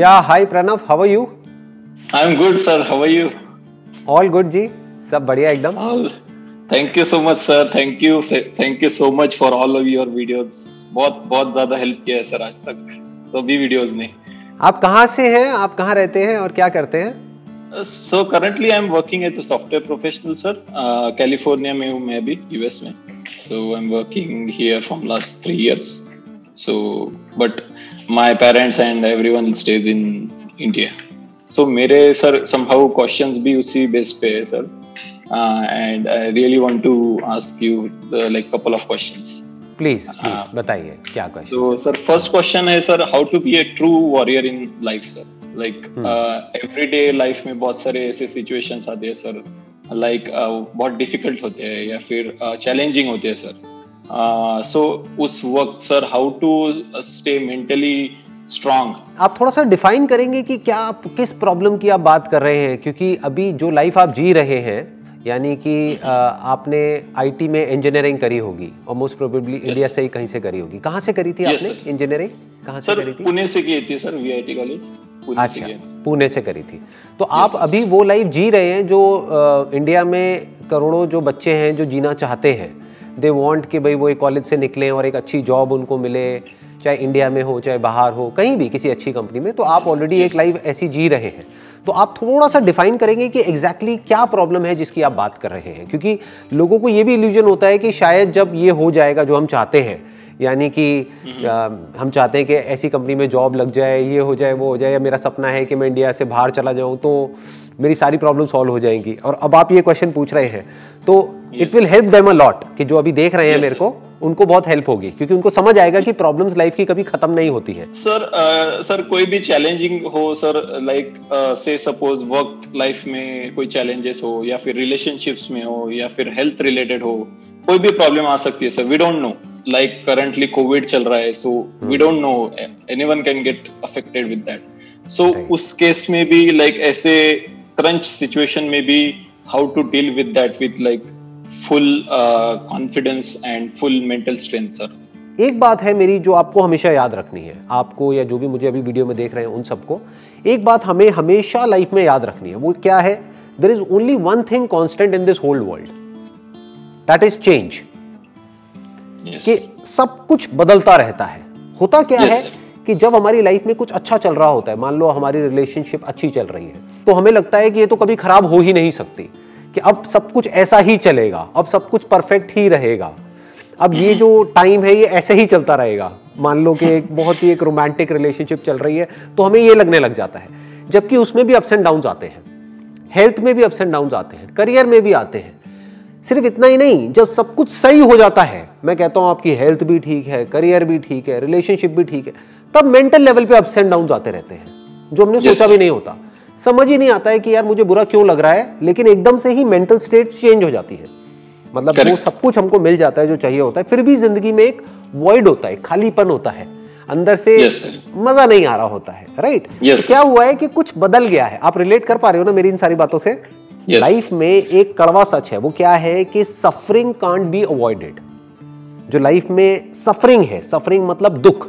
Yeah, hi Pranav, how are you? I'm good sir, how are you? All good जी, सब बढ़िया एकदम. Thank you so much sir, thank you so much for all of your videos. बहुत ज़्यादा help किया है sir आज तक, सभी videos ने. आप कहाँ से हैं, आप कहाँ रहते हैं और क्या करते हैं? So currently I'm working as a software professional sir, California में हूँ मैं भी, US में. So I'm working here from last 3 years. So, but my parents and everyone stays in India. So, मेरे sir somehow questions भी उसी base पे है sir, and I really want to ask you like couple of questions. Please, please बताइए क्या question? So, sir first question है sir, how to be a true warrior in life sir? Like everyday life में बहुत सारे ऐसे situations आते हैं sir, like बहुत difficult होते हैं या फिर challenging होते हैं sir. उस वक्त sir how to stay mentally strong. आप थोड़ा सा डिफाइन करेंगे कि क्या आप किस प्रॉब्लम की आप बात कर रहे हैं, क्योंकि अभी जो लाइफ आप जी रहे हैं यानी कि आपने आईटी में इंजीनियरिंग करी होगी और मोस्ट प्रोबेबली इंडिया से ही कहीं से करी होगी. कहाँ से करी थी आपने इंजीनियरिंग? कहाँ से करी थी? पुणे से की थी सर, वीआईटी कॉलेज. अच्छा, पुणे से करी थी. तो आप अभी वो लाइफ जी रहे हैं जो इंडिया में करोड़ों जो बच्चे हैं जो जीना चाहते हैं. दे वॉन्ट कि भाई वो एक कॉलेज से निकलें और एक अच्छी जॉब उनको मिले, चाहे इंडिया में हो चाहे बाहर हो, कहीं भी किसी अच्छी कंपनी में. तो आप ऑलरेडी एक लाइफ ऐसी जी रहे हैं, तो आप थोड़ा सा डिफाइन करेंगे कि एग्जैक्टली क्या प्रॉब्लम है जिसकी आप बात कर रहे हैं, क्योंकि लोगों को ये भी इल्यूजन होता है कि शायद जब ये हो जाएगा जो हम चाहते हैं, यानी कि हम चाहते हैं कि ऐसी कंपनी में जॉब लग जाए, ये हो जाए वो हो जाए, या मेरा सपना है कि मैं इंडिया से बाहर चला जाऊँ तो मेरी सारी प्रॉब्लम सॉल्व हो जाएंगी. और अब आप ये क्वेश्चन पूछ रहे हैं तो it will help them a lot, कि जो अभी देख रहे हैं मेरे को उनको बहुत हेल्प होगी, क्योंकि उनको समझ आएगा कि प्रॉब्लम्स लाइफ की कभी खत्म नहीं होती है. सर सर कोई भी चैलेंजिंग हो sir, like say suppose work life में कोई चैलेंजेस हो या फिर रिलेशनशिप्स में हो या फिर हेल्थ रिलेटेड हो, कोई भी प्रॉब्लम आ सकती है sir. We don't know, like currently Covid चल रहा है, so we don't know, anyone can get affected with that. सो उस केस में भी लाइक ऐसे क्रंच सिचुएशन में भी how to deal with that with like full confidence and full mental strength sir. एक बात है मेरी जो आपको हमेशा याद रखनी है, आपको या जो भी मुझे अभी वीडियो में देख रहे हैं उन सबको, एक बात हमें हमेशा लाइफ में याद रखनी है. वो क्या है? There is only one thing constant in this whole world, that is change. कि सब कुछ बदलता रहता है. होता क्या है कि जब हमारी लाइफ में कुछ अच्छा चल रहा होता है, मान लो हमारी रिलेशनशिप अच्छी चल रही है, तो हमें लगता है कि ये तो कभी खराब हो ही नहीं सकती, कि अब सब कुछ ऐसा ही चलेगा, अब सब कुछ परफेक्ट ही रहेगा, अब ये जो टाइम है ये ऐसे ही चलता रहेगा. मान लो कि एक बहुत ही एक रोमांटिक रिलेशनशिप चल रही है तो हमें ये लगने लग जाता है, जबकि उसमें भी अप्स एंड डाउन्स आते हैं, हेल्थ में भी अप्स एंड डाउन्स आते हैं, करियर में भी आते हैं. सिर्फ इतना ही नहीं, जब सब कुछ सही हो जाता है, मैं कहता हूँ आपकी हेल्थ भी ठीक है, करियर भी ठीक है, रिलेशनशिप भी ठीक है, तब मेंटल लेवल पे अप्स एंड डाउन्स आते रहते हैं जो हमने सोचा भी नहीं होता. समझ ही नहीं आता है कि यार मुझे बुरा क्यों लग रहा है, लेकिन एकदम से ही मेंटल स्टेट चेंज हो जाती है. मतलब वो सब कुछ हमको मिल जाता है जो चाहिए होता है, फिर भी जिंदगी में एक वॉइड होता है, खालीपन होता है, अंदर से मजा नहीं आ रहा होता है. राइट? क्या हुआ है कि कुछ बदल गया है. आप रिलेट कर पा रहे हो ना मेरी इन सारी बातों से? लाइफ में एक कड़वा सच है, वो क्या है कि सफरिंग कांट बी अवॉइडेड. जो लाइफ में सफरिंग है, सफरिंग मतलब दुख,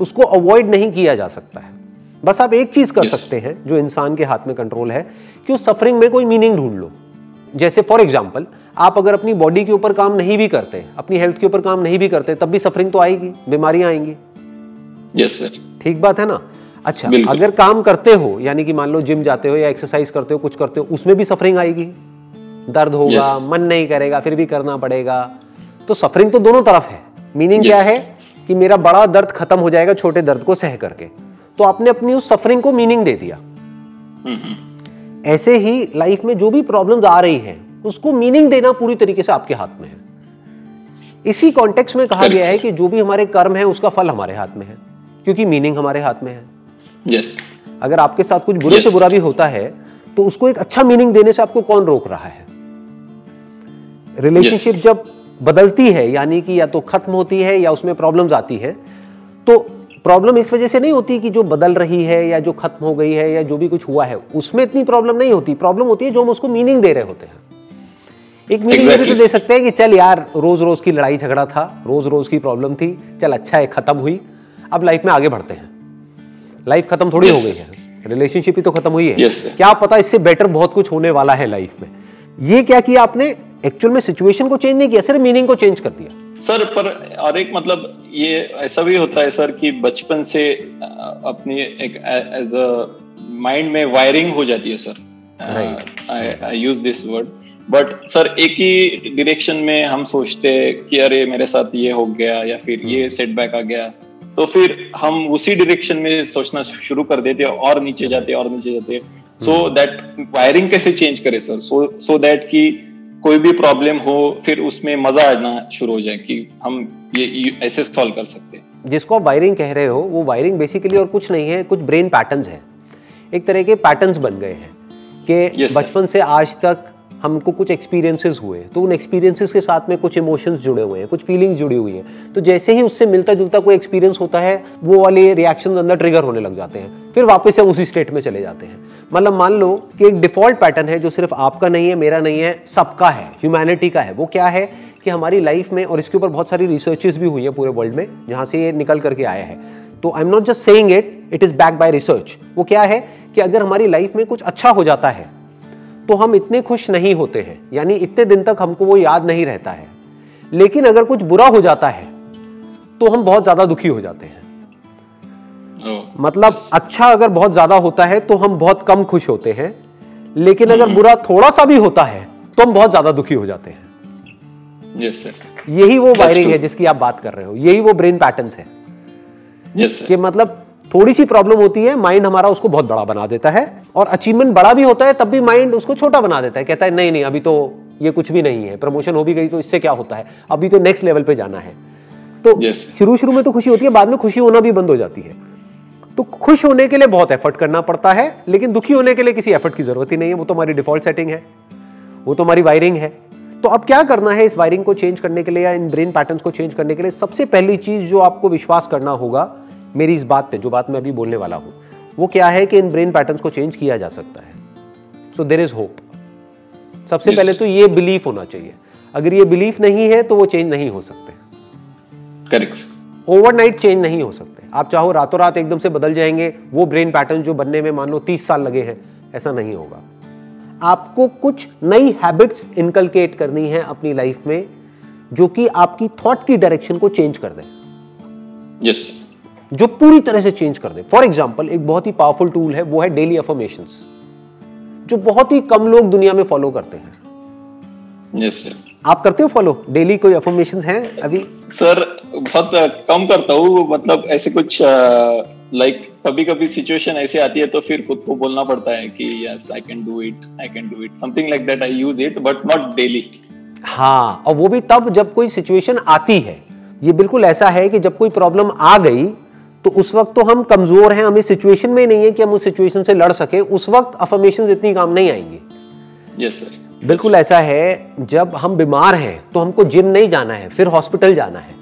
उसको अवॉइड नहीं किया जा सकता है. बस आप एक चीज कर सकते हैं जो इंसान के हाथ में कंट्रोल है, कि उस सफरिंग में कोई मीनिंग ढूंढ लो. जैसे फॉर एग्जाम्पल, आप अगर अपनी बॉडी के ऊपर काम नहीं भी करते, अपनी हेल्थ के ऊपर काम नहीं भी करते, तब भी सफरिंग तो आएगी, बीमारियां आएंगी. यस सर, ठीक बात है ना? अच्छा, अगर काम करते हो यानी कि मान लो जिम जाते हो या एक्सरसाइज करते हो, कुछ करते हो, उसमें भी सफरिंग आएगी, दर्द होगा, मन नहीं करेगा, फिर भी करना पड़ेगा. तो सफरिंग तो दोनों तरफ है. मीनिंग क्या है कि मेरा बड़ा दर्द खत्म हो जाएगा छोटे दर्द को सह करके. तो आपने अपनी उस सफरिंग को मीनिंग दे दिया. ऐसे ही लाइफ में जो भी प्रॉब्लम्स आ रही हैं उसको मीनिंग देना पूरी तरीके से आपके हाथ में है. इसी कॉन्टेक्स्ट में कहा गया है कि जो भी हमारे कर्म है उसका फल हमारे हाथ में है, क्योंकि मीनिंग हमारे हाथ में है. Yes. अगर आपके साथ कुछ बुरे से बुरा भी होता है तो उसको एक अच्छा मीनिंग देने से आपको कौन रोक रहा है? रिलेशनशिप जब बदलती है यानी कि या तो खत्म होती है या उसमें प्रॉब्लम्स आती हैं, तो प्रॉब्लम इस वजह से नहीं होती कि जो बदल रही है या जो खत्म हो गई है या जो भी कुछ हुआ है उसमें इतनी प्रॉब्लम नहीं होती. प्रॉब्लम होती है जो हम उसको मीनिंग दे रहे होते हैं. एक मीनिंग भी तो दे सकते हैं कि चल यार, रोज रोज की लड़ाई झगड़ा था, रोज रोज की प्रॉब्लम थी, चल अच्छा है खत्म हुई, अब लाइफ में आगे बढ़ते हैं. लाइफ खत्म थोड़ी हो गई है, रिलेशनशिप ही तो खत्म हुई है। क्या पता इससे बेटर बहुत कुछ होने वाला है लाइफ में। ये क्या किया आपने, एक्चुअल में सिचुएशन को चेंज नहीं किया, सिर्फ मीनिंग को चेंज कर दिया सर। पर और एक मतलब ये ऐसा भी होता है सर कि बचपन से अपनी एक एज अ माइंड में वायरिंग हो जाती है sir. I use this word, but sir एक ही डायरेक्शन में हम सोचते कि अरे मेरे साथ ये हो गया या फिर ये सेटबैक आ गया, तो फिर हम उसी डायरेक्शन में सोचना शुरू कर देते और नीचे जाते और नीचे जाते। सो दैट वायरिंग कैसे चेंज करे सर, सो दैट कि कोई भी प्रॉब्लम हो फिर उसमें मजा आना शुरू हो जाए कि हम ये ऐसे सॉल्व कर सकते हैं। जिसको आप वायरिंग कह रहे हो वो वायरिंग बेसिकली और कुछ नहीं है, कुछ ब्रेन पैटर्न्स हैं, एक तरह के पैटर्न्स बन गए हैं कि बचपन से आज तक हमको कुछ एक्सपीरियंसेस हुए, तो उन एक्सपीरियंसेस के साथ में कुछ इमोशंस जुड़े हुए हैं, कुछ फीलिंग्स जुड़ी हुई हैं, तो जैसे ही उससे मिलता जुलता कोई एक्सपीरियंस होता है वो वाले रिएक्शंस अंदर ट्रिगर होने लग जाते हैं, फिर वापस से उसी स्टेट में चले जाते हैं। मतलब मान लो कि एक डिफॉल्ट पैटर्न है जो सिर्फ आपका नहीं है, मेरा नहीं है, सबका है, ह्यूमैनिटी का है। वो क्या है कि हमारी लाइफ में, और इसके ऊपर बहुत सारी रिसर्चेस भी हुई है पूरे वर्ल्ड में जहाँ से ये निकल करके आया है, तो I am not just saying it, it is back by research. वो क्या है कि अगर हमारी लाइफ में कुछ अच्छा हो जाता है तो हम इतने खुश नहीं होते हैं, यानी इतने दिन तक हमको वो याद नहीं रहता है, लेकिन अगर कुछ बुरा हो जाता है तो हम बहुत ज्यादा दुखी हो जाते हैं। मतलब अच्छा अगर बहुत ज्यादा होता है तो हम बहुत कम खुश होते हैं, लेकिन अगर बुरा थोड़ा सा भी होता है तो हम बहुत ज्यादा दुखी हो जाते हैं। Yes, sir. यही वो वायरिंग है जिसकी आप बात कर रहे हो, यही वो ब्रेन पैटर्न्स है। Yes, sir. कि मतलब थोड़ी सी प्रॉब्लम होती है, माइंड हमारा उसको बहुत बड़ा बना देता है, और अचीवमेंट बड़ा भी होता है तब भी माइंड उसको छोटा बना देता है, कहता है नहीं नहीं अभी तो ये कुछ भी नहीं है, प्रमोशन हो भी गई तो इससे क्या होता है, अभी तो नेक्स्ट लेवल पे जाना है। तो शुरू में तो खुशी होती है, बाद में खुशी होना भी बंद हो जाती है। तो खुश होने के लिए बहुत एफर्ट करना पड़ता है, लेकिन दुखी होने के लिए किसी एफर्ट की जरूरत ही नहीं है, वो तो हमारी डिफॉल्ट सेटिंग है, वो तो हमारी वायरिंग है। तो अब क्या करना है इस वायरिंग को चेंज करने के लिए या इन ब्रेन पैटर्न्स को चेंज करने के लिए? सबसे पहली चीज जो आपको विश्वास करना होगा मेरी इस बात पे, जो बात मैं अभी बोलने वाला हूँ, वो क्या है कि इन ब्रेन पैटर्न्स को चेंज किया जा सकता है। So there is hope. सबसे पहले तो ये बिलीफ होना चाहिए, अगर ये बिलीफ नहीं है तो वो चेंज नहीं हो सकते। करेक्ट। ओवरनाइट चेंज नहीं हो सकते, आप चाहो रातों रात एकदम से बदल जाएंगे। वो ब्रेन पैटर्न जो बनने में मान लो 30 साल लगे हैं, ऐसा नहीं होगा। आपको कुछ नई हैबिट्स इनकलकेट करनी है अपनी लाइफ में जो कि आपकी थॉट की डायरेक्शन को चेंज कर दें। यस, जो पूरी तरह से चेंज कर दे। फॉर एग्जाम्पल एक बहुत ही पावरफुल टूल है, वो है डेली अफर्मेशंस, जो बहुत ही कम लोग दुनिया में फॉलो करते हैं। Yes, sir. आप करते हो फॉलो डेली कोई अफर्मेशंस हैं? अभी सर बहुत कम करता हूँ, मतलब ऐसे कुछ लाइक कभी कभी सिचुएशन ऐसी आती है तो फिर खुद को बोलना पड़ता है कि yes I can do it, I can do it, something like that I use it, but not daily. हाँ, और वो भी तब जब कोई सिचुएशन आती है। ये बिल्कुल ऐसा है कि जब कोई प्रॉब्लम आ गई तो उस वक्त तो हम कमजोर हैं, हम इस सिचुएशन में नहीं है कि हम उस सिचुएशन से लड़ सके, उस वक्त अफर्मेशंस इतनी काम नहीं आएंगी। यस सर, बिल्कुल ऐसा है। जब हम बीमार हैं तो हमको जिम नहीं जाना है, फिर हॉस्पिटल जाना है।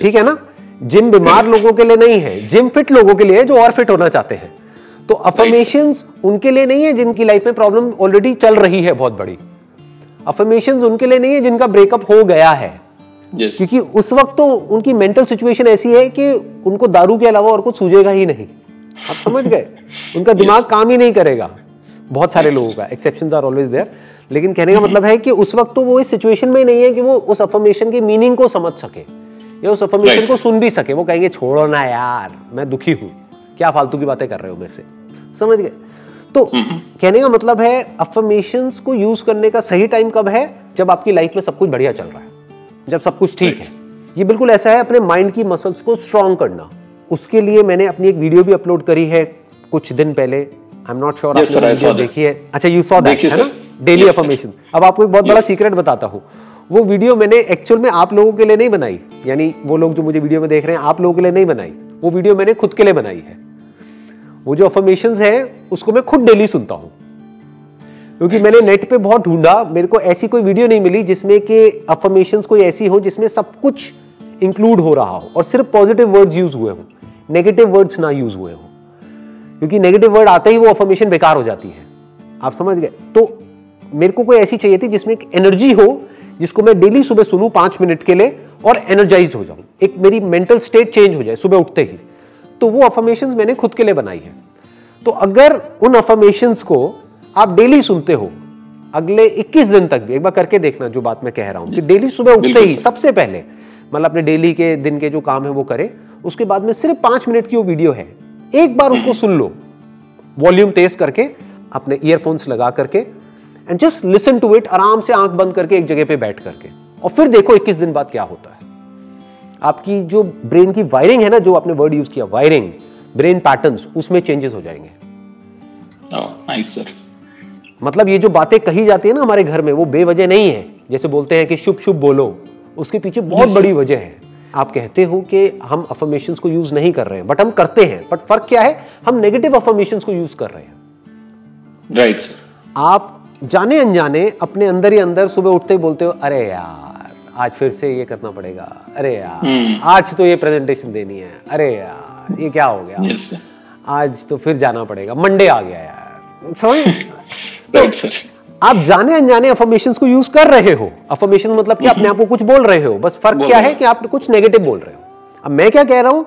ठीक है ना? जिम बीमार लोगों के लिए नहीं है, जिम फिट लोगों के लिए है जो और फिट होना चाहते हैं। तो अफर्मेशंस उनके लिए नहीं है जिनकी लाइफ में प्रॉब्लम ऑलरेडी चल रही है बहुत बड़ी। अफर्मेशंस उनके लिए नहीं है जिनका ब्रेकअप हो गया है। Yes. क्योंकि उस वक्त तो उनकी मेंटल सिचुएशन ऐसी है कि उनको दारू के अलावा और कुछ सूझेगा ही नहीं। आप समझ गए, उनका दिमाग yes. काम ही नहीं करेगा। बहुत सारे yes. लोगों का, एक्सेप्शंस आर ऑलवेज देयर, लेकिन कहने का मतलब है कि उस वक्त तो वो इस सिचुएशन में नहीं है कि वो उस अफर्मेशन की मीनिंग को समझ सके या उस अफर्मेशन right. को सुन भी सके। वो कहेंगे छोड़ो ना यार, मैं दुखी हूँ, क्या फालतू की बातें कर रहे हो मेरे से। समझ गए? तो कहने का मतलब है अफर्मेशंस को यूज करने का सही टाइम कब है? जब आपकी लाइफ में सब कुछ बढ़िया चल रहा है, जब सब कुछ ठीक है। ये बिल्कुल ऐसा है अपने माइंड की मसल्स को स्ट्रांग करना। उसके लिए मैंने अपनी एक वीडियो भी अपलोड करी है कुछ दिन पहले, आई एम नॉट श्योर आपने वीडियो देखी है। अच्छा, यू सॉ दैट, है ना? Daily affirmation. अब आपको एक बहुत बड़ा सीक्रेट बताता हूँ। वो वीडियो मैंने एक्चुअल में आप लोगों के लिए नहीं बनाई, यानी वो लोग जो मुझे वीडियो में देख रहे हैं आप लोगों के लिए नहीं बनाई, वो वीडियो मैंने खुद के लिए बनाई है। वो जो अफर्मेशन है उसको मैं खुद डेली सुनता हूँ, क्योंकि मैंने नेट पे बहुत ढूंढा, मेरे को ऐसी कोई वीडियो नहीं मिली जिसमें कि अफर्मेशंस कोई ऐसी हो जिसमें सब कुछ इंक्लूड हो रहा हो और सिर्फ पॉजिटिव वर्ड्स यूज हुए हों, नेगेटिव वर्ड्स ना यूज हुए हों, क्योंकि नेगेटिव वर्ड आते ही वो अफर्मेशन बेकार हो जाती है। आप समझ गए? तो मेरे को कोई ऐसी चाहिए थी जिसमें एक एनर्जी हो, जिसको मैं डेली सुबह सुनूँ 5 मिनट के लिए और एनर्जाइज हो जाऊँ, एक मेरी मेंटल स्टेट चेंज हो जाए सुबह उठते ही। तो वो अफर्मेशंस मैंने खुद के लिए बनाई है। तो अगर उन अफर्मेशंस को आप डेली सुनते हो अगले 21 दिन तक भी, एक बार करके देखना जो बात मैं कह रहा हूं कि डेली सुबह उठते ही सबसे पहले मतलब अपने डेली के दिन के जो काम है वो करे, उसके बाद में सिर्फ 5 मिनट की वो वीडियो है, एक बार उसको सुन लो, वॉल्यूम तेज करके अपने ईयरफोन्स लगा करके and just listen to it, आराम से आंख बंद करके एक जगह पे बैठ करके, और फिर देखो 21 दिन बाद क्या होता है। आपकी जो ब्रेन की वायरिंग है ना, जो आपने वर्ड यूज किया वायरिंग, ब्रेन पैटर्न्स, उसमें चेंजेस हो जाएंगे। Nice sir. मतलब ये जो बातें कही जाती है ना हमारे घर में, वो बेवजह नहीं है। जैसे बोलते हैं कि शुभ शुभ बोलो, उसके पीछे बहुत बड़ी वजह है। आप कहते हो कि हम अफर्मेशंस को यूज नहीं कर रहे हैं, बट हम करते हैं। बट फर्क क्या है, हम नेगेटिव अफर्मेशंस को यूज कर रहे हैं। Right sir. आप जाने अनजाने अपने अंदर ही अंदर सुबह उठते ही बोलते हो, अरे यार आज फिर से ये करना पड़ेगा, अरे यार आज तो ये प्रेजेंटेशन देनी है, अरे यार ये क्या हो गया, आज तो फिर जाना पड़ेगा, मंडे आ गया यार, समझ। आप जाने अनजाने अफर्मेशंस को यूज कर रहे हो। अफर्मेशंस मतलब कि अपने आप को कुछ बोल रहे हो, बस फर्क क्या है कि आप कुछ नेगेटिव बोल रहे हो। अब मैं क्या कह रहा हूं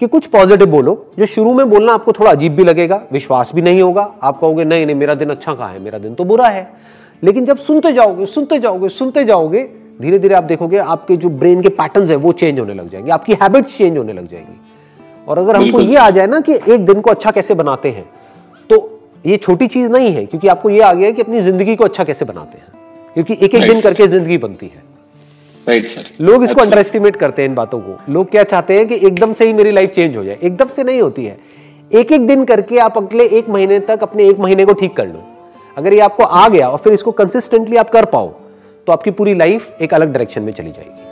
कि कुछ पॉजिटिव बोलो, जो शुरू में बोलना आपको थोड़ा अजीब भी लगेगा, विश्वास भी नहीं होगा, आप कहोगे नहीं नहीं मेरा दिन अच्छा कहाँ है, मेरा दिन तो बुरा है। लेकिन जब सुनते जाओगे सुनते जाओगे सुनते जाओगे, धीरे धीरे आप देखोगे आपके जो ब्रेन के पैटर्न्स है वो चेंज होने लग जाएंगे, आपकी हैबिट्स चेंज होने लग जाएंगी। और अगर हमको ये आ जाए ना कि एक दिन को अच्छा कैसे बनाते हैं, तो ये छोटी चीज नहीं है, क्योंकि आपको ये आ गया है कि अपनी जिंदगी को अच्छा कैसे बनाते हैं, क्योंकि एक एक दिन करके जिंदगी बनती है। Right sir. लोग इसको अंडर एस्टिमेट करते हैं इन बातों को। लोग क्या चाहते हैं कि एकदम से ही मेरी लाइफ चेंज हो जाए, एकदम से नहीं होती है। एक एक दिन करके आप अगले 1 महीने तक अपने 1 महीने को ठीक कर लो। अगर ये आपको आ गया और फिर इसको कंसिस्टेंटली आप कर पाओ, तो आपकी पूरी लाइफ एक अलग डायरेक्शन में चली जाएगी।